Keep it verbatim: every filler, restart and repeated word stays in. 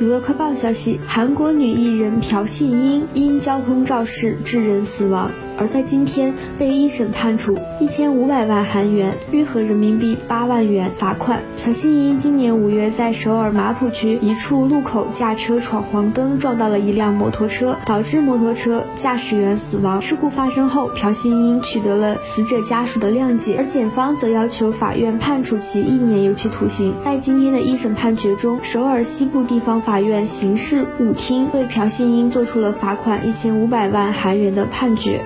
娱乐快报消息，韩国女艺人朴信英因交通肇事致人死亡，而在今天被一审判处一千五百万韩元，约合人民币八万元罚款。朴信英今年五月在首尔马浦区一处路口驾车闯黄灯，撞到了一辆摩托车，导致摩托车驾驶员死亡。事故发生后，朴信英取得了死者家属的谅解，而检方则要求法院判处其一年有期徒刑。在今天的一审判决中，首尔西部地方法院刑事五厅对朴信英作出了罚款一千五百万韩元的判决。